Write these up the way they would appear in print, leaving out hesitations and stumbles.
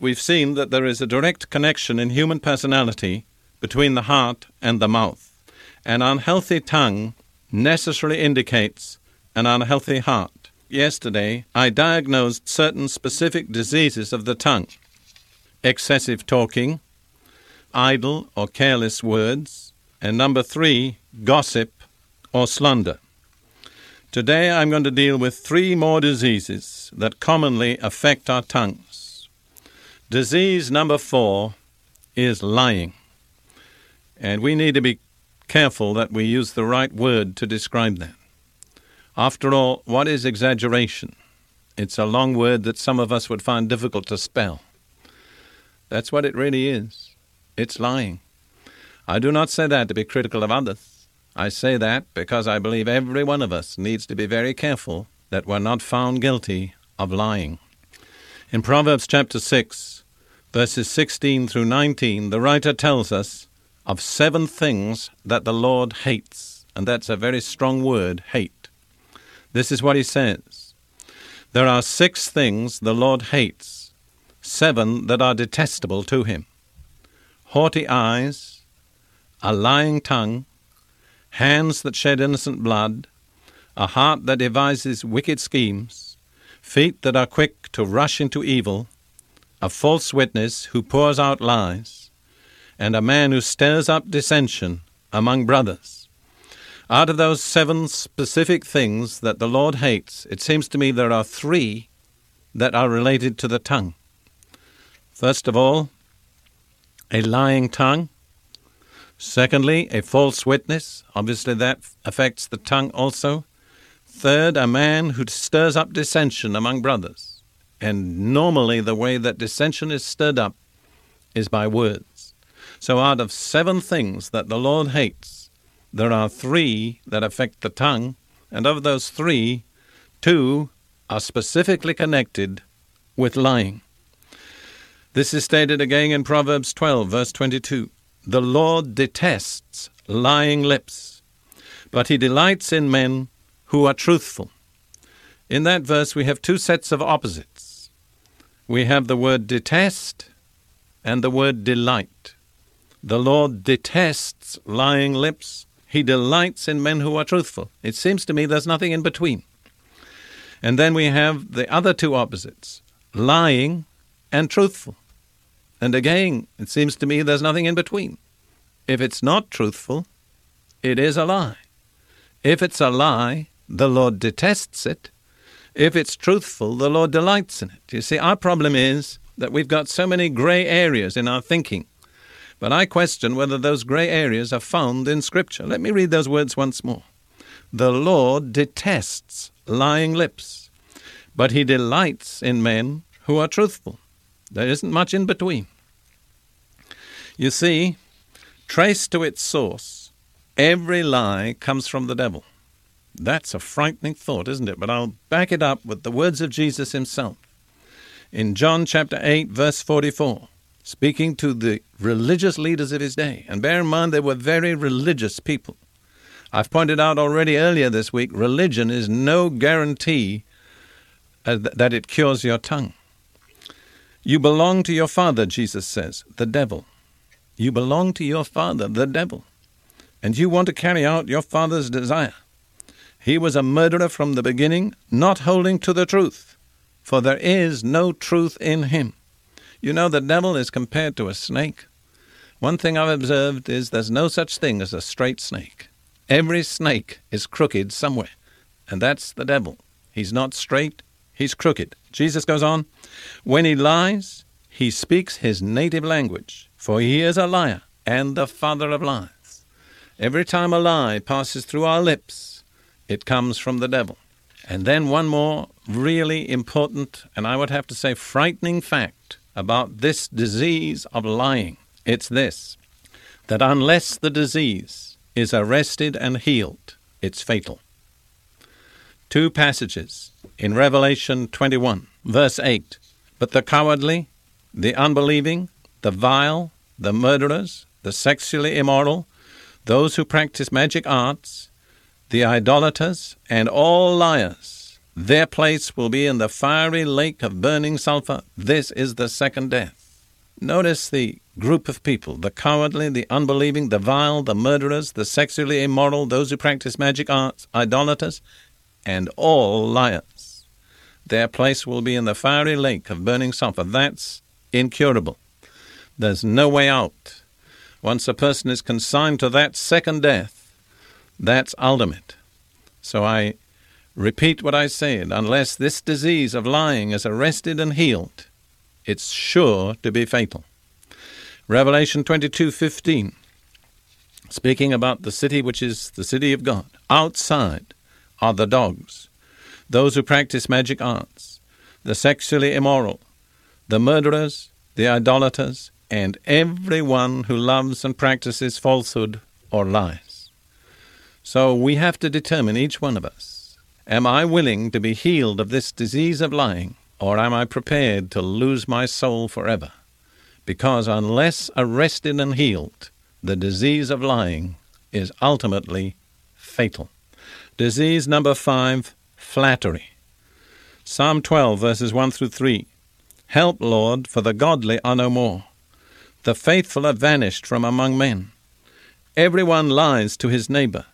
We've seen that there is a direct connection in human personality between the heart and the mouth. An unhealthy tongue necessarily indicates an unhealthy heart. Yesterday, I diagnosed certain specific diseases of the tongue: excessive talking, idle or careless words, and 3, gossip or slander. Today, I'm going to deal with 3 more diseases that commonly affect our tongue. Disease number 4 is lying, and we need to be careful that we use the right word to describe that. After all, what is exaggeration? It's a long word that some of us would find difficult to spell. That's what it really is. It's lying. I do not say that to be critical of others. I say that because I believe every one of us needs to be very careful that we're not found guilty of lying. In Proverbs chapter 6, verses 16 through 19, the writer tells us of 7 things that the Lord hates, and that's a very strong word, hate. This is what he says: there are 6 things the Lord hates, 7 that are detestable to him: haughty eyes, a lying tongue, hands that shed innocent blood, a heart that devises wicked schemes, feet that are quick to rush into evil, a false witness who pours out lies, and a man who stirs up dissension among brothers. Out of those 7 specific things that the Lord hates, it seems to me there are 3 that are related to the tongue. First of all, a lying tongue. Secondly, a false witness. Obviously, that affects the tongue also. Third, a man who stirs up dissension among brothers. And normally the way that dissension is stirred up is by words. So out of 7 things that the Lord hates, there are 3 that affect the tongue, and of those 3, 2 are specifically connected with lying. This is stated again in Proverbs 12, verse 22. The Lord detests lying lips, but he delights in men who are truthful. In that verse, we have 2 sets of opposites. We have the word detest and the word delight. The Lord detests lying lips. He delights in men who are truthful. It seems to me there's nothing in between. And then we have the other 2 opposites, lying and truthful. And again, it seems to me there's nothing in between. If it's not truthful, it is a lie. If it's a lie, the Lord detests it. If it's truthful, the Lord delights in it. You see, our problem is that we've got so many gray areas in our thinking. But I question whether those gray areas are found in Scripture. Let me read those words once more. The Lord detests lying lips, but he delights in men who are truthful. There isn't much in between. You see, traced to its source, every lie comes from the devil. That's a frightening thought, isn't it? But I'll back it up with the words of Jesus himself. In John chapter 8, verse 44, speaking to the religious leaders of his day, and bear in mind they were very religious people. I've pointed out already earlier this week, religion is no guarantee that it cures your tongue. You belong to your father, Jesus says, the devil. You belong to your father, the devil, and you want to carry out your father's desire. He was a murderer from the beginning, not holding to the truth, for there is no truth in him. You know, the devil is compared to a snake. One thing I've observed is there's no such thing as a straight snake. Every snake is crooked somewhere, and that's the devil. He's not straight, he's crooked. Jesus goes on, when he lies, he speaks his native language, for he is a liar and the father of lies. Every time a lie passes through our lips, it comes from the devil. And then one more really important, and I would have to say frightening fact about this disease of lying. It's this, that unless the disease is arrested and healed, it's fatal. Two passages in Revelation 21, verse 8. But the cowardly, the unbelieving, the vile, the murderers, the sexually immoral, those who practice magic arts, the idolaters, and all liars, their place will be in the fiery lake of burning sulfur. This is the second death. Notice the group of people, the cowardly, the unbelieving, the vile, the murderers, the sexually immoral, those who practice magic arts, idolaters, and all liars. Their place will be in the fiery lake of burning sulfur. That's incurable. There's no way out. Once a person is consigned to that second death, that's ultimate. So I repeat what I said. Unless this disease of lying is arrested and healed, it's sure to be fatal. Revelation 22:15, speaking about the city which is the city of God. Outside are the dogs, those who practice magic arts, the sexually immoral, the murderers, the idolaters, and everyone who loves and practices falsehood or lies. So we have to determine, each one of us, am I willing to be healed of this disease of lying, or am I prepared to lose my soul forever? Because unless arrested and healed, the disease of lying is ultimately fatal. Disease number 5, flattery. Psalm 12, verses 1 through 3. Help, Lord, for the godly are no more. The faithful are vanished from among men. Everyone lies to his neighbor.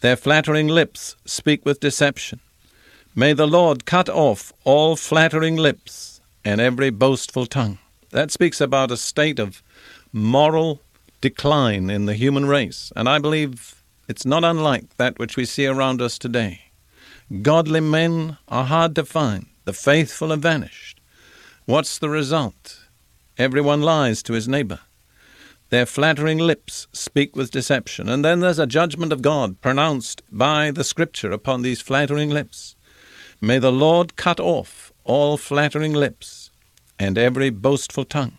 Their flattering lips speak with deception. May the Lord cut off all flattering lips and every boastful tongue. That speaks about a state of moral decline in the human race, and I believe it's not unlike that which we see around us today. Godly men are hard to find. The faithful have vanished. What's the result? Everyone lies to his neighbor. Their flattering lips speak with deception. And then there's a judgment of God pronounced by the Scripture upon these flattering lips. May the Lord cut off all flattering lips and every boastful tongue.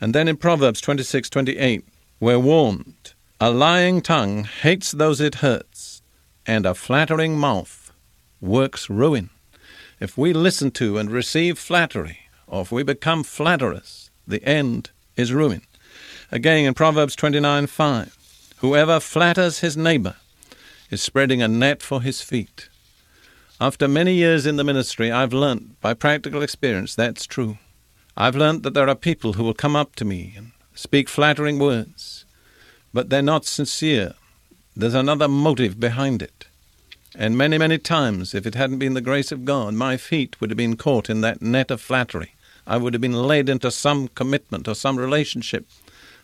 And then in Proverbs 26:28, we're warned, a lying tongue hates those it hurts, and a flattering mouth works ruin. If we listen to and receive flattery, or if we become flatterers, the end is ruin. Again in Proverbs 29:5, whoever flatters his neighbor is spreading a net for his feet. After many years in the ministry, I've learned by practical experience that's true. I've learned that there are people who will come up to me and speak flattering words, but they're not sincere. There's another motive behind it. And many, many times, if it hadn't been the grace of God, my feet would have been caught in that net of flattery. I would have been led into some commitment or some relationship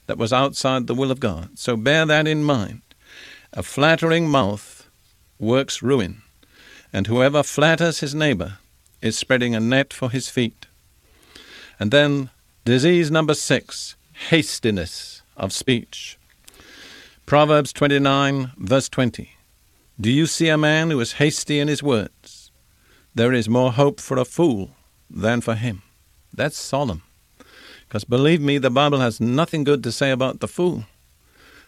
that was outside the will of God. So bear that in mind. A flattering mouth works ruin. And whoever flatters his neighbor is spreading a net for his feet. And then disease number 6, hastiness of speech. Proverbs 29, verse 20. Do you see a man who is hasty in his words? There is more hope for a fool than for him. That's solemn. Because believe me, the Bible has nothing good to say about the fool.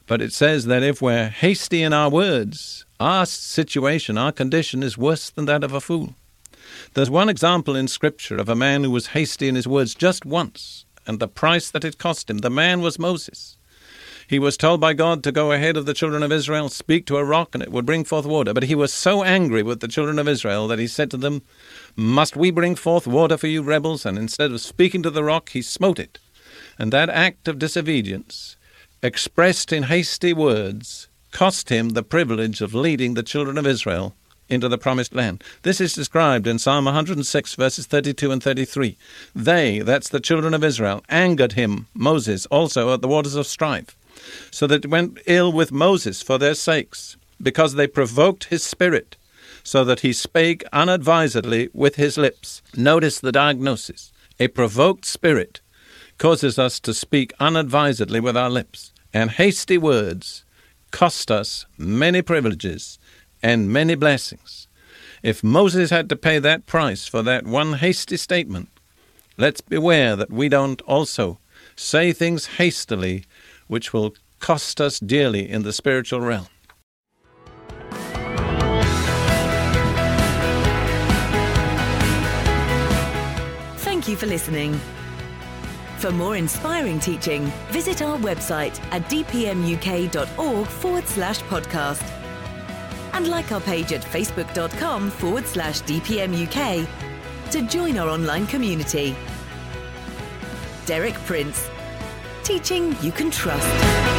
But it says that if we're hasty in our words, our situation, our condition is worse than that of a fool. There's one example in Scripture of a man who was hasty in his words just once, and the price that it cost him. The man was Moses. He was told by God to go ahead of the children of Israel, speak to a rock, and it would bring forth water. But he was so angry with the children of Israel that he said to them, "Must we bring forth water for you rebels?" And instead of speaking to the rock, he smote it. And that act of disobedience, expressed in hasty words, cost him the privilege of leading the children of Israel into the promised land. This is described in Psalm 106, verses 32 and 33. They, that's the children of Israel, angered him, Moses, also at the waters of strife, so that it went ill with Moses for their sakes, because they provoked his spirit, so that he spake unadvisedly with his lips. Notice the diagnosis. A provoked spirit causes us to speak unadvisedly with our lips, and hasty words cost us many privileges and many blessings. If Moses had to pay that price for that one hasty statement, let's beware that we don't also say things hastily which will cost us dearly in the spiritual realm. Thank you for listening. For more inspiring teaching, visit our website at dpmuk.org/podcast. And like our page at facebook.com/dpmuk to join our online community. Derek Prince, teaching you can trust.